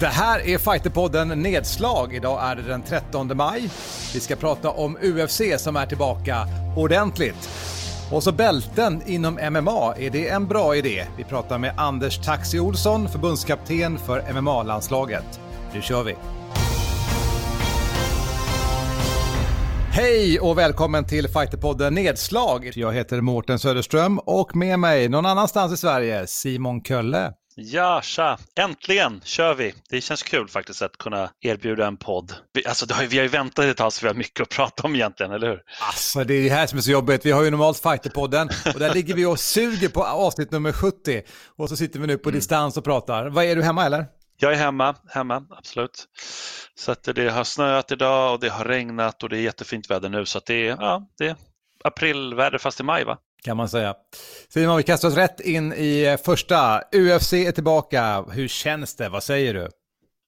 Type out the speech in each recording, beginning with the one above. Det här är Fighterpodden Nedslag. Idag är det den 13 maj. Vi ska prata om UFC som är tillbaka ordentligt. Och så bälten inom MMA, är det en bra idé? Vi pratar med Anders "Taxi" Olsson, förbundskapten för MMA-landslaget. Nu kör vi! Hej och välkommen till Fighterpodden Nedslag. Jag heter Mårten Söderström och med mig någon annanstans i Sverige, Simon Kölle. Ja, tja. Äntligen kör vi. Det känns kul faktiskt att kunna erbjuda en podd. Vi har ju väntat ett tag så vi har mycket att prata om egentligen, eller hur? Alltså, det är det här som är så jobbigt. Vi har ju normalt Fighterpodden och där ligger vi och suger på avsnitt nummer 70. Och så sitter vi nu på distans och pratar. Vad är du hemma eller? Jag är hemma, absolut. Så att det har snöat idag och det har regnat och det är jättefint väder nu. Så att det är, det är aprilväder fast i maj, va? Kan man säga. Simon, vi kastar oss rätt in i första. UFC är tillbaka. Hur känns det? Vad säger du?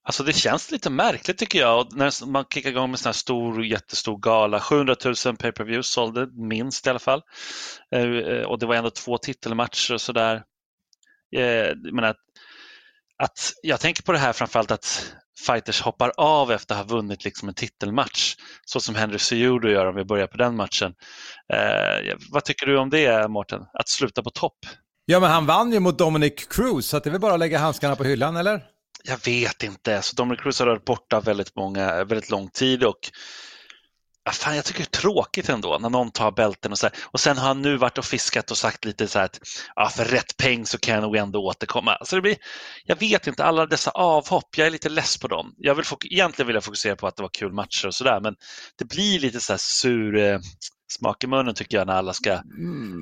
Alltså det känns lite märkligt tycker jag. Och när man kickar igång med sån här jättestor gala. 700 000 pay-per-views sålde, minst i alla fall. Och det var ändå 2 titelmatcher och sådär. Men att jag tänker på det här framförallt att fighters hoppar av efter att ha vunnit liksom en titelmatch. Så som Henry Cejudo gör om vi börjar på den matchen. Vad tycker du om det, Mårten? Att sluta på topp? Ja, men han vann ju mot Dominic Cruz. Så att det är väl bara att lägga handskarna på hyllan, eller? Jag vet inte. Så Dominic Cruz har varit borta väldigt lång tid och jag tycker det är tråkigt ändå när någon tar bälten och så här. Och sen har han nu varit och fiskat och sagt lite så här att för rätt peng så kan jag nog ändå återkomma. Så det blir, jag vet inte, alla dessa avhopp, jag är lite less på dem. Egentligen vill jag fokusera på att det var kul matcher och sådär, men det blir lite så här sur smak i munnen tycker jag när alla ska...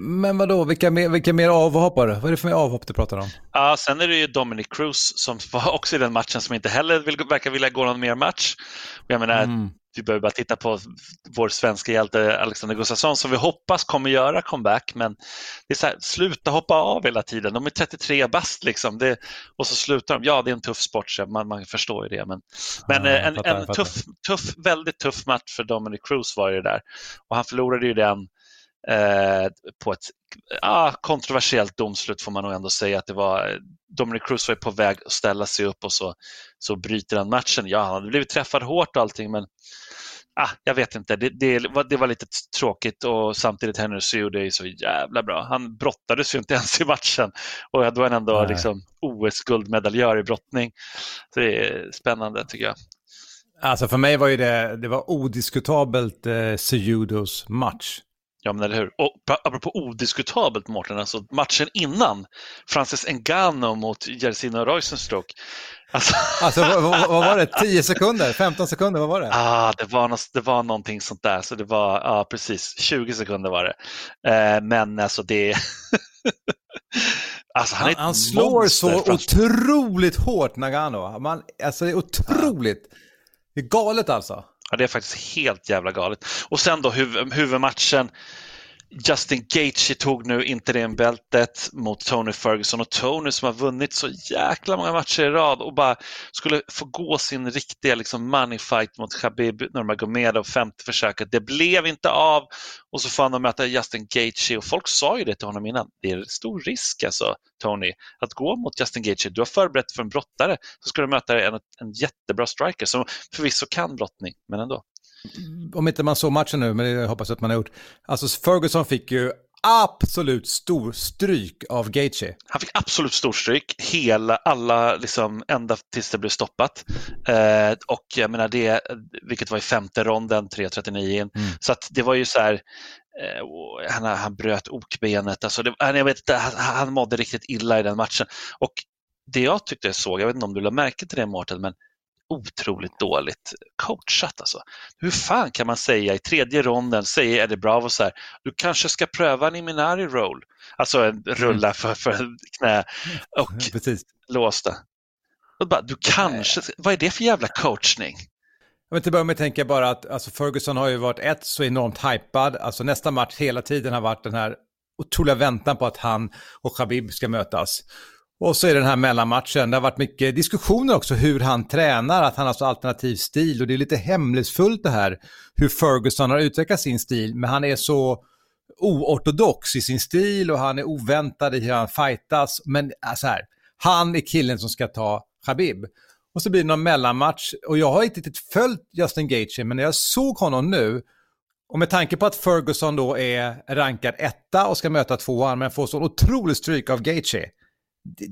Men vadå, vilka mer avhoppare? Vad är det för avhopp du pratar om? Ja, sen är det ju Dominic Cruz som var också i den matchen som inte heller verkar vilja gå någon mer match. Och jag menar... Vi behöver bara titta på vår svenska hjälte Alexander Gustafsson som vi hoppas kommer göra comeback, men det är så här, sluta hoppa av hela tiden. De är 33 bast liksom. Och så slutar de. Ja, det är en tuff sport, så man förstår ju det. Men väldigt tuff match för Dominic Cruz var ju där. Och han förlorade ju den på ett kontroversiellt domslut får man nog ändå säga att det var. Dominic Cruz var på väg att ställa sig upp och så bryter han matchen. Ja, han hade blivit träffad hårt och allting, men jag vet inte. Det var lite tråkigt och samtidigt Henry Cejudo är så jävla bra. Han brottades ju inte ens i matchen och då är han ändå liksom OS-guldmedaljör i brottning. Så det är spännande tycker jag. Alltså för mig var ju det var odiskutabelt Cejudos match. Ja, men eller hur? Och apropå odiskutabelt, Mårten, alltså matchen innan Francis Ngannou mot Gersinno Reusenstruck. Alltså vad var det? 10 sekunder? 15 sekunder? Vad var det? Det var någonting sånt där. Så det var, precis. 20 sekunder var det. Men alltså det... Alltså, han slår så otroligt hårt, Ngannou. Alltså det är otroligt. Det är galet alltså. Ja, det är faktiskt helt jävla galet. Och sen då huvudmatchen. Justin Gaethje tog nu interimbältet mot Tony Ferguson. Och Tony som har vunnit så jäkla många matcher i rad och bara skulle få gå sin riktiga liksom, money fight mot Khabib när de går med och 50 försöket. Det blev inte av. Och så får han möta Justin Gaethje. Och folk sa ju det till honom innan. Det är stor risk alltså, Tony, att gå mot Justin Gaethje. Du har förberett för en brottare. Så ska du möta en jättebra striker som förvisso kan brottning, men ändå. Om inte man såg matchen nu, men det hoppas jag att man har gjort. Alltså Ferguson fick ju absolut stor stryk av Gaethje. Han fick absolut stor stryk alla liksom ända tills det blev stoppat. Och jag menar det, vilket var i femte ronden 3:39 in. Så att det var ju så här han bröt okbenet. Alltså jag vet inte, han mådde riktigt illa i den matchen. Och det jag tyckte jag såg, jag vet inte om du lade märke till det Mårten, men otroligt dåligt coachat alltså. Hur fan kan man säga i tredje ronden, säger Eddie Bravo så här, du kanske ska pröva en iminari roll. Alltså en rulla för knä och precis. Låsta. Och bara, du kanske, vad är det för jävla coachning? Jag vill inte börja med att tänka bara att alltså Ferguson har ju varit så enormt hypad. Alltså nästa match hela tiden har varit den här otroliga väntan på att han och Khabib ska mötas. Och så är den här mellanmatchen, det har varit mycket diskussioner också hur han tränar, att han har så alternativ stil och det är lite hemlighetsfullt det här hur Ferguson har utvecklat sin stil, men han är så oortodox i sin stil och han är oväntad i hur han fightas, men så här, han är killen som ska ta Khabib Och så blir det någon mellanmatch. Och jag har inte riktigt följt Justin Gaethje, men när jag såg honom nu, och med tanke på att Ferguson då är rankad etta och ska möta tvåan, men får så otroligt stryk av Gaethje.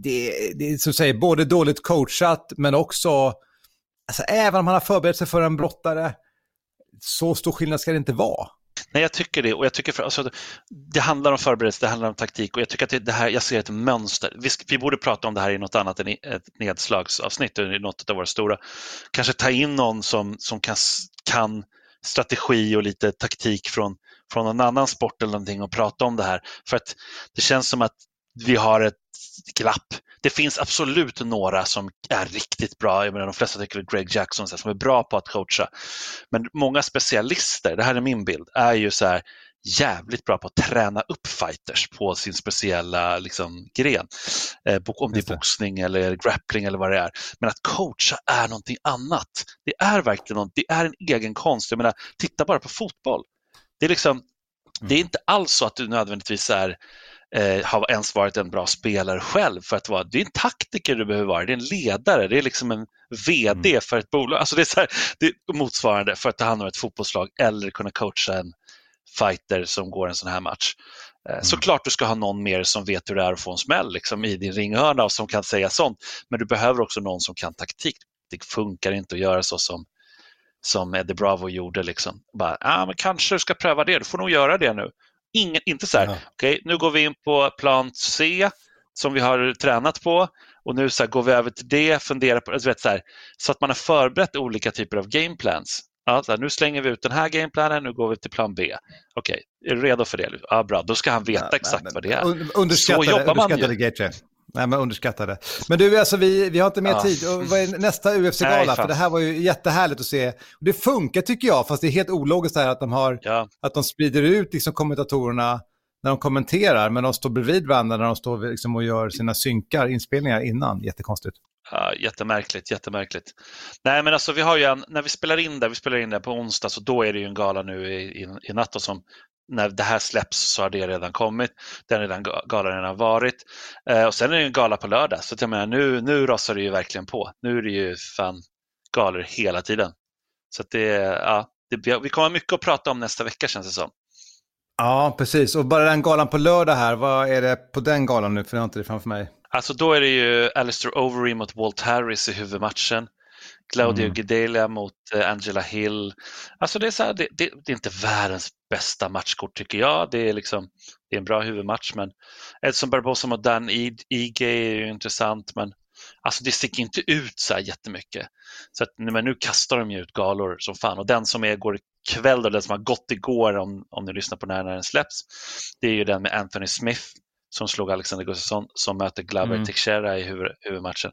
Det är som säger både dåligt coachat, men också alltså, även om han har förberett sig för en brottare, så stor skillnad ska det inte vara. Nej, jag tycker det, och jag tycker alltså, det handlar om förberedelse, det handlar om taktik, och jag tycker att det här, jag ser ett mönster. Vi borde prata om det här i något annat än ett nedslagsavsnitt, i något av våra stora. Kanske ta in någon som kan strategi och lite taktik från någon annan sport eller någonting och prata om det här, för att det känns som att vi har ett glapp. Det finns absolut några som är riktigt bra. Jag menar, de flesta tycker att Greg Jackson som är bra på att coacha. Men många specialister, det här är min bild, är ju så här jävligt bra på att träna upp fighters på sin speciella liksom, gren. Om det är boxning eller grappling eller vad det är. Men att coacha är någonting annat. Det är verkligen något, det är en egen konst. Jag menar, titta bara på fotboll. Det är liksom, det är inte alls så att du nödvändigtvis är har ens varit en bra spelare själv för att vara, det är en taktiker du behöver vara, det är en ledare, det är liksom en vd för ett bolag, alltså det är, så här, det är motsvarande för att ta hand om ett fotbollslag eller kunna coacha en fighter som går en sån här match. Såklart du ska ha någon mer som vet hur det är att få en smäll liksom, i din ringhörna och som kan säga sånt, men du behöver också någon som kan taktik. Det funkar inte att göra så som Eddie Bravo gjorde liksom. Bara, men kanske du ska pröva det, du får nog göra det nu. Inte så här, okej, nu går vi in på plan C som vi har tränat på och nu så här, går vi över till det, funderar på, vet, så här, så att man har förberett olika typer av gameplans. Ja, så här, nu slänger vi ut den här gameplanen, nu går vi till plan B. Okej, är du redo för det? Ja, bra, då ska han veta exakt vad det är. Underskattade. Men du, alltså, vi har inte mer tid. Och vad är nästa UFC-gala? För det här var ju jättehärligt att se. Och det funkar tycker jag, fast det är helt ologiskt här att de har att de sprider ut liksom, kommentatorerna när de kommenterar, men de står bredvid varandra när de står liksom, och gör sina synkar, inspelningar innan. Jättekonstigt. Ja, jättemärkligt. Nej, men alltså vi har ju när vi spelar in det på onsdag, så då är det ju en gala nu i natt och som när det här släpps så har det redan kommit. Galan redan varit. Och sen är det en gala på lördag. Så jag menar, nu rasar det ju verkligen på. Nu är det ju fan galor hela tiden. Så att vi kommer mycket att prata om nästa vecka, känns det som. Ja, precis. Och bara den galan på lördag här. Vad är det på den galan nu? För jag har inte det framför mig. Alltså då är det ju Alistair Overeem mot Walt Harris i huvudmatchen. Claudio Gadelha mot Angela Hill. Alltså det är så här, det är inte världens bästa matchkort tycker jag. Det är liksom, det är en bra huvudmatch, men Edson Barbosa mot Dan Ige är ju intressant, men alltså det sticker inte ut så här jättemycket. Så att, men nu kastar de ju ut galor som fan, och den som går ikväll och den som har gått igår, om ni lyssnar på när den släpps, det är ju den med Anthony Smith som slog Alexander Gustafsson, som möter Glover Teixeira i huvudmatchen.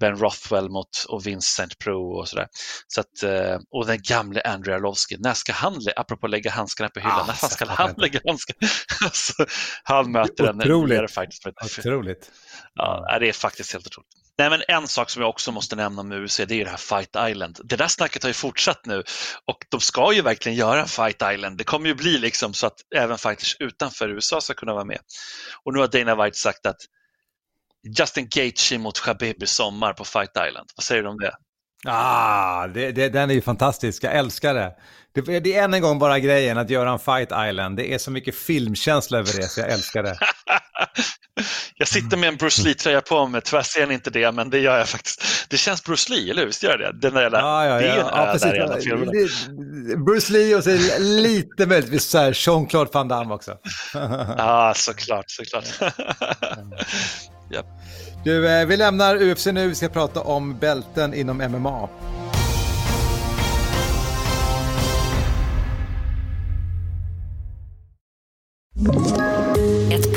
Ben Rothwell och Vincent Pro och sådär. Så att, och den gamle Andrea Lovski, när ska han, apropå lägga handskarna på hyllan, när fan ska han lägga handskarna? Alltså, han möter den. Otroligt. Ja, det är faktiskt helt otroligt. Nej, men en sak som jag också måste nämna med UFC, det är det här Fight Island. Det där snacket har ju fortsatt nu, och de ska ju verkligen göra Fight Island. Det kommer ju bli liksom så att även fighters utanför USA ska kunna vara med. Och nu har Dana White sagt att Justin Gaethje mot Khabib i sommar på Fight Island. Vad säger du om det? Den är ju fantastisk. Jag älskar det. Det är än en gång bara grejen att göra en Fight Island. Det är så mycket filmkänsla över det, så jag älskar det. Jag sitter med en Bruce Lee-tröja på mig. Tyvärr ser ni inte det, men det gör jag faktiskt. Det känns Bruce Lee, eller hur? Visst gör det? Den där Bruce Lee, och så lite möjligtvis så här Jean-Claude Van Damme också. Såklart. Yep. Du, vi lämnar UFC nu. Vi ska prata om bälten inom MMA. Ett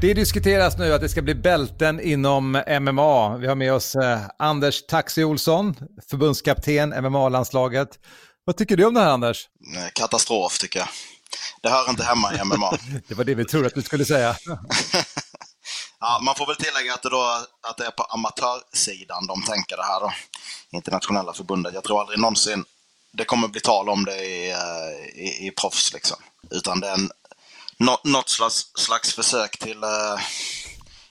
Det diskuteras nu att det ska bli bälten inom MMA. Vi har med oss Anders Taxi Olsson, förbundskapten, MMA-landslaget. Vad tycker du om det här, Anders? Katastrof tycker jag. Det hör inte hemma i MMA. Det var det vi trodde att du skulle säga. Ja, man får väl tillägga att det är på amatörsidan de tänker det här då. Internationella förbundet. Jag tror aldrig någonsin det kommer bli tal om det i proffs liksom. Utan det är något slags försök till,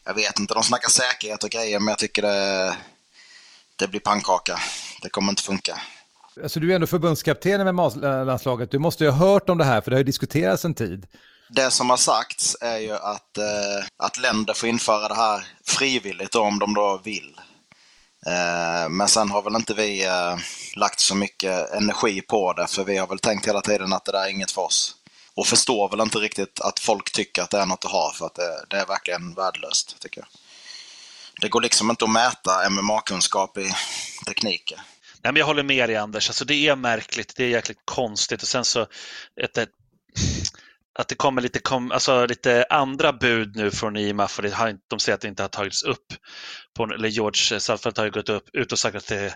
jag vet inte, de snackar säkerhet och grejer, men jag tycker det blir pannkaka. Det kommer inte funka. Alltså, du är ändå förbundskapten med landslaget. Du måste ju ha hört om det här, för det har ju diskuterats en tid. Det som har sagts är ju att länder får införa det här frivilligt om de då vill. Men sen har väl inte vi lagt så mycket energi på det, för vi har väl tänkt hela tiden att det där är inget för oss. Och förstår väl inte riktigt att folk tycker att det är något att ha, för att det är verkligen värdelöst tycker jag. Det går liksom inte att mäta MMA-kunskap i tekniker. Nej, men jag håller med dig, Anders. Alltså, det är märkligt, det är jäkligt konstigt. Och sen så att det kommer lite andra bud nu från EMAF, för de säger att det inte har tagits upp på, eller George Salföld har ju gått ut och sagt att det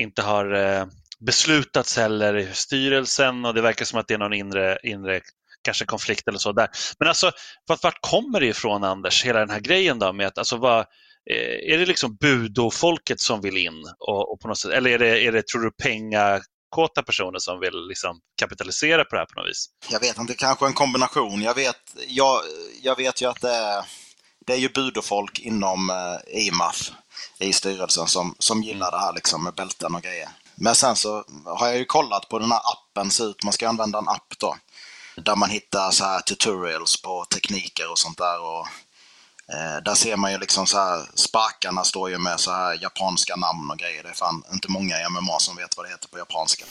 inte har beslutats heller i styrelsen, och det verkar som att det är någon inre kanske konflikt eller så där. Men alltså, vart kommer det ifrån, Anders, hela den här grejen då med att, alltså, vad är det liksom budofolket som vill in och på något sätt, eller är det tror du pengakåta personer som vill liksom kapitalisera på det här på något vis? Jag vet inte, kanske en kombination. Jag vet ju att det är ju budofolk inom EMAF i styrelsen som gillar det här liksom med bälten och grejer. Men sen så har jag ju kollat på den här appen, så ut, man ska använda en app då där man hittar så här tutorials på tekniker och sånt där, och där ser man ju liksom så här, sparkarna står ju med så här japanska namn och grejer. Det är fan inte många i MMA som vet vad det heter på japanska.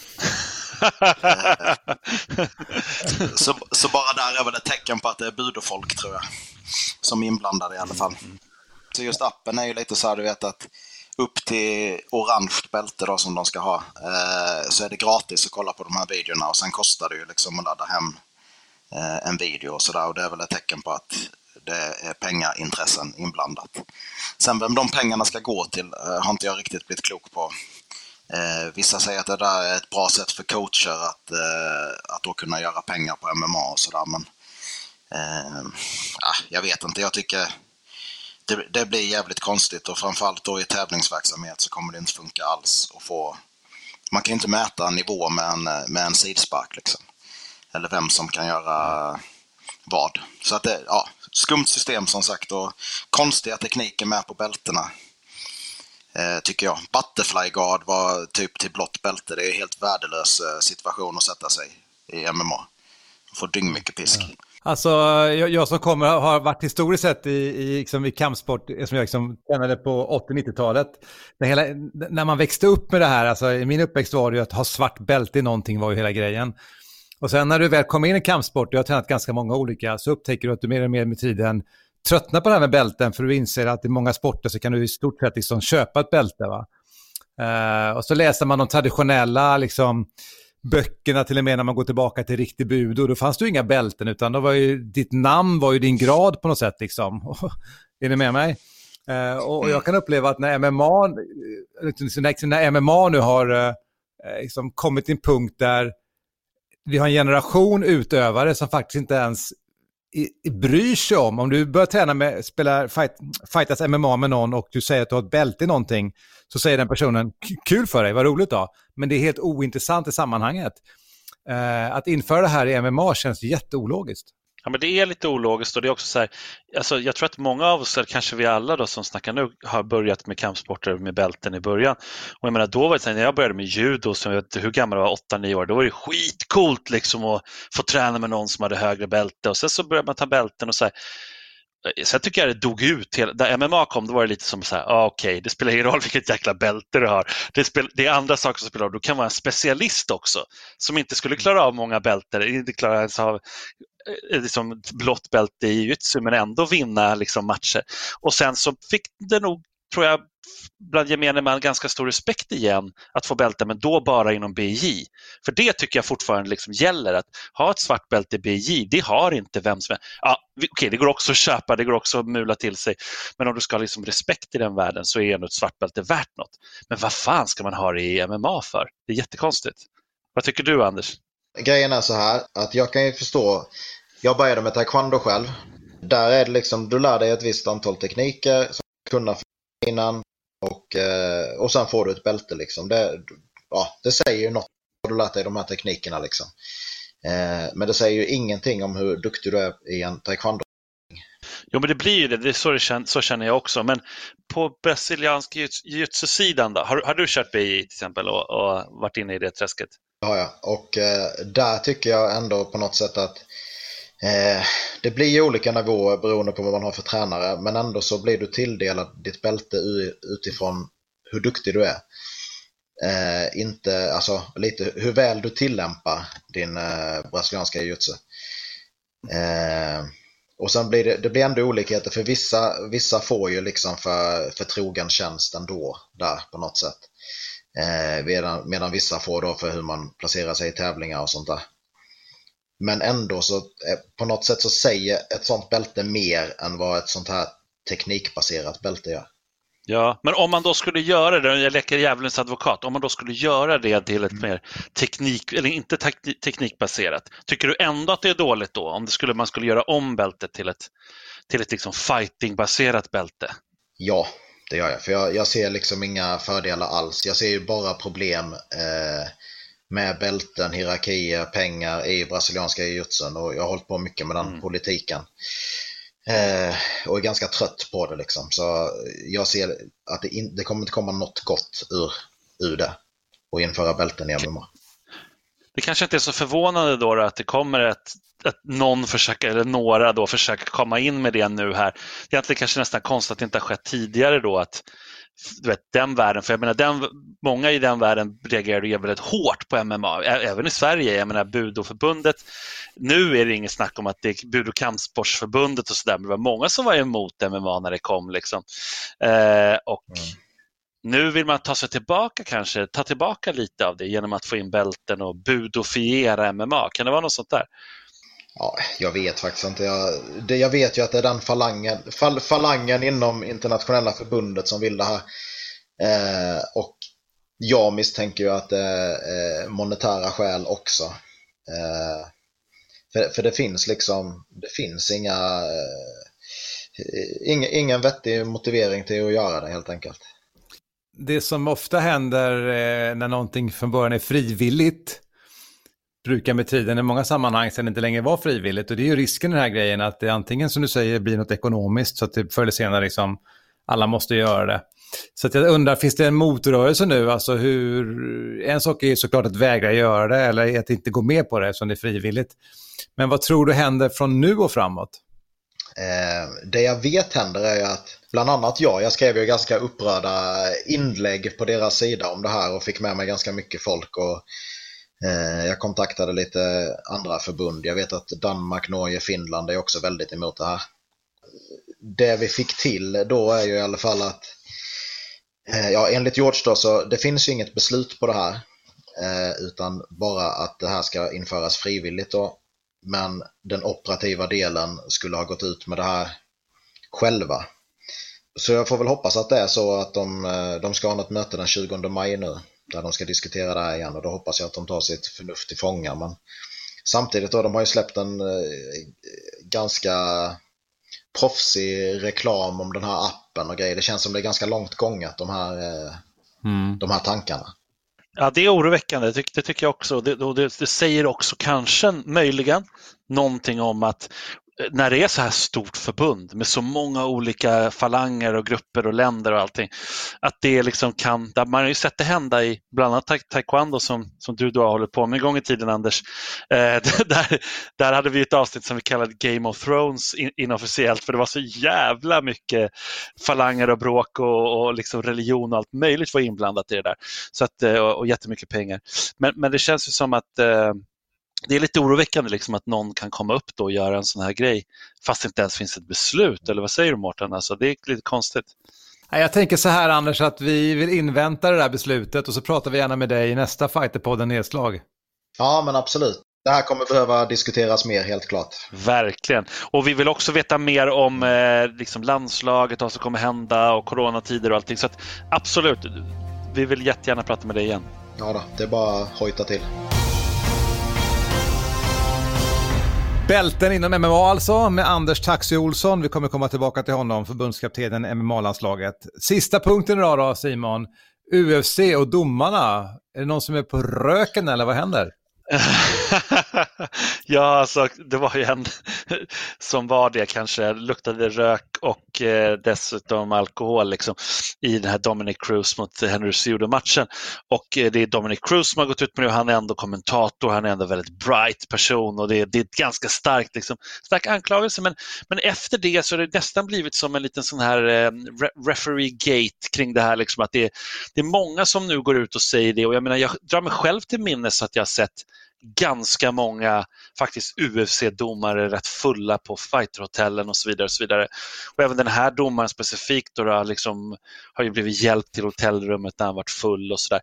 så bara där är väl ett tecken på att det är budofolk, tror jag, som är inblandade i alla fall. Så just appen är ju lite så här, du vet, att upp till orange bälte då, som de ska ha, så är det gratis att kolla på de här videorna, och sen kostar det ju liksom att ladda hem en video och sådär, och det är väl ett tecken på att det är pengaintressen inblandat. Sen vem de pengarna ska gå till har inte jag riktigt blivit klok på. Vissa säger att det där är ett bra sätt för coacher att då kunna göra pengar på MMA och sådär, men jag vet inte, jag tycker det blir jävligt konstigt, och framförallt då i tävlingsverksamhet så kommer det inte funka alls att få. Man kan inte mäta en nivå med en sidospark liksom. Eller vem som kan göra vad. Så att det, ja, skumt system som sagt, och konstiga tekniker med på bältena. Tycker jag. Butterfly guard var typ till blått bälte. Det är en helt värdelös situation att sätta sig i MMA. Får dyngmycket pisk. Ja. Alltså, jag som har varit historiskt sett i kampsport, som jag liksom tränade på 80-90-talet. När man växte upp med det här, alltså, i min uppväxt var det ju att ha svart bälte i någonting var ju hela grejen. Och sen när du väl kommer in i kampsport, och jag har tränat ganska många olika, så upptäcker du att du mer och mer med tiden tröttnar på det här med bälten, för du inser att i många sporter så kan du i stort sett liksom köpa ett bälte, va? Och så läser man de traditionella liksom böckerna, till och med när man går tillbaka till riktig budo, då fanns det ju inga bälten, utan då var ju ditt namn var ju din grad på något sätt liksom. Är ni med mig? Och jag kan uppleva att när MMA nu har liksom kommit till en punkt där vi har en generation utövare som faktiskt inte ens bryr sig om du börjar träna med, spela fightas MMA med någon, och du säger att du har ett bälte i någonting, så säger den personen, kul för dig, vad roligt då. Men det är helt ointressant i sammanhanget. Att införa det här i MMA känns jätteologiskt. Ja, men det är lite ologiskt, och det är också så här, alltså, jag tror att många av oss, kanske vi alla då som snackar nu, har börjat med kampsporter med bälten i början. Och jag menar, då var det så här, när jag började med judo, som jag vet hur gammal jag var, 8-9 år, då var det skitcoolt liksom att få träna med någon som hade högre bälte, och sen så började man ta bälten och så här. Sen tycker jag det dog ut. Där MMA kom, då var det lite som så här, okej, det spelar ingen roll vilket jäkla bälte du har. Det är andra saker som spelar roll. Du kan vara en specialist också, som inte skulle klara av många bälter, inte klara ens av liksom blått bälte i jujutsu, men ändå vinna liksom matcher. Och sen så fick det nog, tror jag, bland gemene man ganska stor respekt igen att få bälte, men då bara inom BJ. För det tycker jag fortfarande liksom gäller, att ha ett svart bälte i BJ, det har inte vem som är. Ja, okej, det går också att köpa, det går också att mula till sig, men om du ska ha liksom respekt i den världen så är ändå ett svart bälte värt något. Men vad fan ska man ha det i MMA för? Det är jättekonstigt. Vad tycker du, Anders? Grejen är så här, att jag kan ju förstå, jag började med taekwondo själv. Där är det liksom, du lär dig ett visst antal tekniker som du kunde innan, och sen får du ett bälte liksom. Det säger ju något om du lärt dig de här teknikerna liksom. Men det säger ju ingenting om hur duktig du är i en taekwondo. Jo, men det blir ju det är så känner jag också. Men på brasiliansk jiu-jitsu-sidan då, har du kört BJ till exempel och varit inne i det träsket? Ja, ja. Och där tycker jag ändå på något sätt att det blir ju olika nivåer beroende på vad man har för tränare, men ändå så blir du tilldelad ditt bälte utifrån hur duktig du är. Inte, alltså lite hur väl du tillämpar din brasilianska jiu-jitsu. Och sen blir det blir ändå olikheter, för vissa får ju liksom för trogen tjänst ändå där på något sätt. Medan vissa får då för hur man placerar sig i tävlingar och sånt där. Men ändå så på något sätt så säger ett sånt bälte mer än vad ett sånt här teknikbaserat bälte gör. Ja, men om man då skulle göra det, jag leker djävulens advokat, om man då skulle göra det till ett mer teknik, eller inte teknikbaserat, tycker du ändå att det är dåligt då? Om det skulle, man skulle göra om bältet till ett liksom fightingbaserat bälte? Ja, det gör jag. För jag ser liksom inga fördelar alls. Jag ser ju bara problem med bälten, hierarkier, pengar i brasilianska jiu-jitsun, och jag har hållit på mycket med den politiken och är ganska trött på det liksom. Så jag ser att det kommer inte komma något gott ur det och införa bälten i MMA. Det kanske inte är så förvånande då att det kommer att någon försöker, eller några då försöker komma in med det nu här. Det är egentligen kanske nästan konstigt att det inte har skett tidigare då, att du vet, den världen, för jag menar många i den världen reagerade ju väldigt hårt på MMA, även i Sverige. Jag menar Budoförbundet, nu är det ingen snack om att det är Budokampsportsförbundet och sådär, men det var många som var emot MMA när det kom liksom. Nu vill man ta sig tillbaka, kanske ta tillbaka lite av det genom att få in bälten och budofiera MMA. Kan det vara något sånt där? Ja, jag vet faktiskt inte. Jag vet ju att det är den falangen inom internationella förbundet som vill det här. Och jag misstänker ju att det är monetära skäl också. För det finns liksom, det finns ingen vettig motivering till att göra det helt enkelt. Det som ofta händer när någonting från början är frivilligt brukar med tiden i många sammanhang sen inte längre vara frivilligt, och det är ju risken i den här grejen att det antingen, som du säger, blir något ekonomiskt så att det förr eller senare liksom alla måste göra det. Så att jag undrar, finns det en motrörelse nu? Alltså hur, en sak är ju såklart att vägra göra det eller att inte gå med på det eftersom det är frivilligt, men vad tror du händer från nu och framåt? Det jag vet händer är ju att bland annat jag skrev ju ganska upprörda inlägg på deras sida om det här och fick med mig ganska mycket folk, och jag kontaktade lite andra förbund. Jag vet att Danmark, Norge, Finland är också väldigt emot det här. Det vi fick till då är ju i alla fall att enligt George då, så det finns ju inget beslut på det här utan bara att det här ska införas frivilligt då. Men den operativa delen skulle ha gått ut med det här själva. Så jag får väl hoppas att det är så att de ska ha något möte den 20 maj nu där de ska diskutera det här igen, och då hoppas jag att de tar sitt förnuft i fånga. Men samtidigt då, de har ju släppt en ganska proffsig reklam om den här appen och grejer. Det känns som det är ganska långt gånget de här tankarna. Ja, det är oroväckande, det tycker jag också. Det säger också kanske möjligen någonting om att när det är så här stort förbund med så många olika falanger och grupper och länder och allting, att det liksom kan, man har ju sett det hända i bland annat taekwondo som du då har hållit på med en gång i tiden, Anders. Där hade vi ett avsnitt som vi kallade Game of Thrones inofficiellt, för det var så jävla mycket falanger och bråk och liksom religion och allt möjligt var inblandat i det där. Så att, och jättemycket pengar. Men det känns ju som att det är lite oroväckande liksom att någon kan komma upp då och göra en sån här grej fast det inte ens finns ett beslut, eller vad säger du, Mårten? Alltså, det är lite konstigt. Jag tänker så här, Anders, att vi vill invänta det där beslutet och så pratar vi gärna med dig i nästa Fighterpodden Nedslag. Ja, men absolut. Det här kommer behöva diskuteras mer, helt klart. Verkligen. Och vi vill också veta mer om liksom landslaget, vad som kommer hända och coronatider och allting. Så att, absolut, vi vill jättegärna prata med dig igen. Ja då, det är bara att hojta till. Bälten inom MMA alltså, med Anders Taxi Olsson. Vi kommer komma tillbaka till honom, förbundskaptenen MMA-landslaget. Sista punkten idag då, Simon. UFC och domarna. Är det någon som är på röken eller vad händer? Ja, alltså, det var ju en som var det kanske. Luktade rök och dessutom alkohol liksom, i den här Dominic Cruz mot Henry Cejudo-matchen. Och det är Dominic Cruz som har gått ut med det. Han är ändå kommentator, han är ändå en väldigt bright person. Och det är ett ganska starkt, liksom, stark anklagelse. Men efter det så har det nästan blivit som en liten sån här referee gate kring det här. Liksom, att det är många som nu går ut och säger det. Och jag menar, jag drar mig själv till minnes att jag har sett ganska många faktiskt UFC-domare rätt fulla på fighterhotellen och så vidare och så vidare. Och även den här domaren specifikt då, liksom, har ju blivit hjälpt till hotellrummet när han varit full och sådär.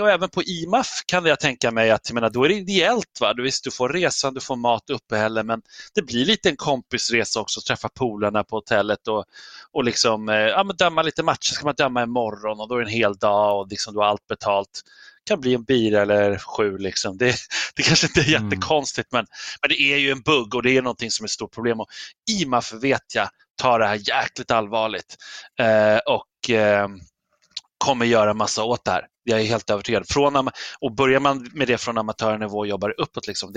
Och även på EMAF kan jag tänka mig att, jag menar, då är det ideellt, va? Du, visst, du får resan, du får mat, uppehälle, men det blir lite en kompisresa också, träffa polarna på hotellet och liksom, ja, men döma lite matcher ska man döma imorgon och då är det en hel dag och liksom, du har allt betalt. Kan bli en bil eller 7 liksom. Det kanske inte är jättekonstigt, men det är ju en bugg och det är någonting som är ett stort problem. Och IMAF vet jag tar det här jäkligt allvarligt och kommer göra massa åt det här. Jag är helt övertygad. Och börjar man med det från amatörnivå och jobbar uppåt liksom,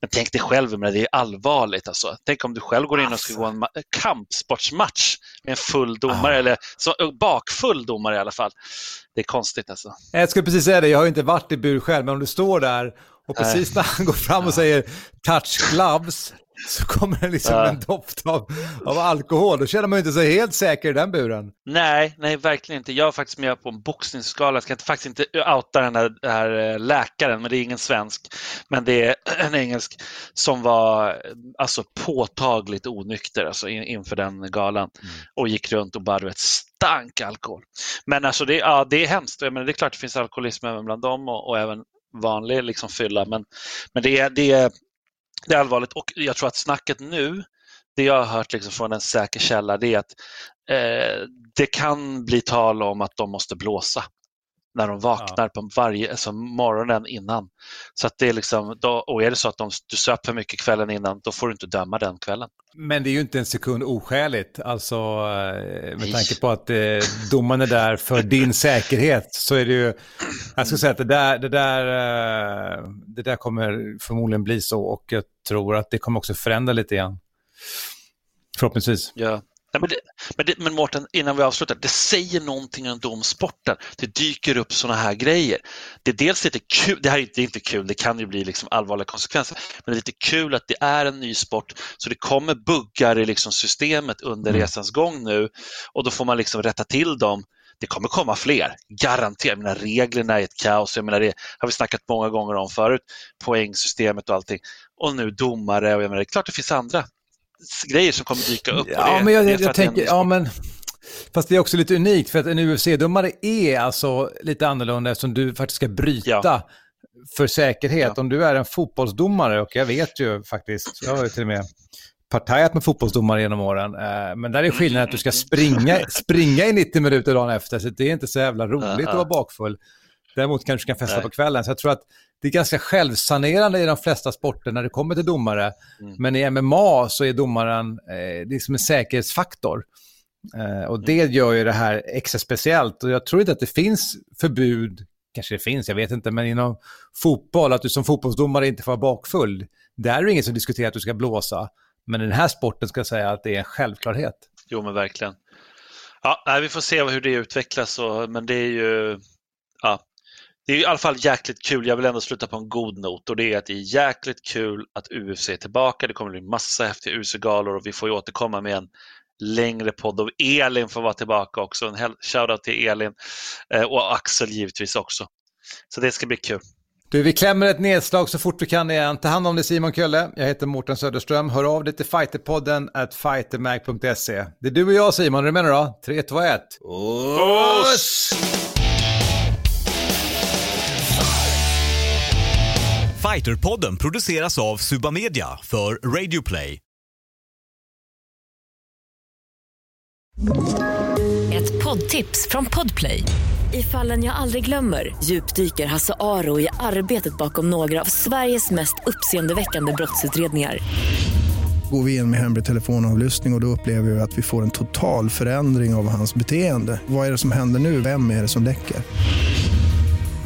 men tänk dig själv, men det är allvarligt alltså. Tänk om du själv går in och ska gå en kampsportsmatch med en full domare eller så, bakfull domare i alla fall. Det är konstigt alltså. Jag skulle precis säga det, jag har ju inte varit i bur själv, men om du står där och precis när han går fram och säger touch gloves, så kommer det liksom en doft av alkohol. Då känner man ju inte sig helt säker i den buren. Nej, verkligen inte. Jag är faktiskt med på en boxningsskala. Jag ska faktiskt inte outa den här läkaren, men det är ingen svensk. Men det är en engelsk som var alltså påtagligt onykter alltså, inför den galan. Och gick runt och bara, stank alkohol. Men alltså det är hemskt. Jag menar, det är klart det finns alkoholism även bland dem och även vanlig liksom, fylla. Men det är allvarligt, och jag tror att snacket nu, det jag har hört liksom från en säker källa, det är att det kan bli tal om att de måste blåsa när de vaknar på alltså morgonen innan. Så att det är liksom, och är det så att du söp för mycket kvällen innan, då får du inte döma den kvällen. Men det är ju inte en sekund oskäligt. Alltså, med tanke på att domaren är där för din säkerhet, så är det ju, jag skulle säga att det där kommer förmodligen bli så, och jag tror att det kommer också förändra lite igen. Förhoppningsvis. Ja. Men Mårten, innan vi avslutar, det säger någonting om domsporten. Det dyker upp sådana här grejer. Det är dels lite kul, det här är inte kul, det kan ju bli liksom allvarliga konsekvenser, men det är lite kul att det är en ny sport, så det kommer buggar i liksom systemet under resans gång nu, och då får man liksom rätta till dem. Det kommer komma fler, garanterat. Mina reglerna är ett kaos. Jag menar, det har vi snackat många gånger om förut, poängsystemet och allting. Och nu domare, och jag menar, det är klart det finns andra grejer som kommer dyka upp. Fast det är också lite unikt, för att en UFC-domare är alltså lite annorlunda, eftersom du faktiskt ska bryta för säkerhet. Om du är en fotbollsdomare, och jag vet ju faktiskt, jag har ju till och med partajat med fotbollsdomare genom åren, men där är skillnaden att du ska springa i 90 minuter dagen efter, så det är inte så jävla roligt att vara bakfull. Däremot kanske du kan festa på kvällen. Så jag tror att det är ganska självsanerande i de flesta sporter när det kommer till domare. Men i MMA så är domaren liksom en säkerhetsfaktor. Och det gör ju det här extra speciellt. Och jag tror inte att det finns förbud, kanske det finns, jag vet inte, men inom fotboll, att du som fotbollsdomare inte får vara bakfull. Där är det ingen som diskuterar att du ska blåsa. Men i den här sporten ska jag säga att det är en självklarhet. Jo, men verkligen. Ja, vi får se hur det utvecklas. Men det är ju... Ja. Det är i alla fall jäkligt kul. Jag vill ändå sluta på en god not, och det är att det är jäkligt kul att UFC är tillbaka. Det kommer bli massa häftiga UFC-galor, och vi får ju återkomma med en längre podd. Och Elin får vara tillbaka också. En shoutout till Elin och Axel givetvis också. Så det ska bli kul. Du, vi klämmer ett nedslag så fort vi kan igen. Ta hand om dig, Simon Kölle. Jag heter Mårten Söderström. Hör av dig till fighterpodden @fightermag.se. Det är du och jag, Simon. Du menar då? 3, 2, 1. Oss! Fighterpodden produceras av Subamedia för Radio Play. Ett poddtips från Podplay. I Fallen jag aldrig glömmer djupdyker Hasse Aro i arbetet bakom några av Sveriges mest uppseendeväckande brottsutredningar. Går vi in med hemlig telefonavlyssning och då upplever vi att vi får en total förändring av hans beteende. Vad är det som händer nu? Vem är det som läcker?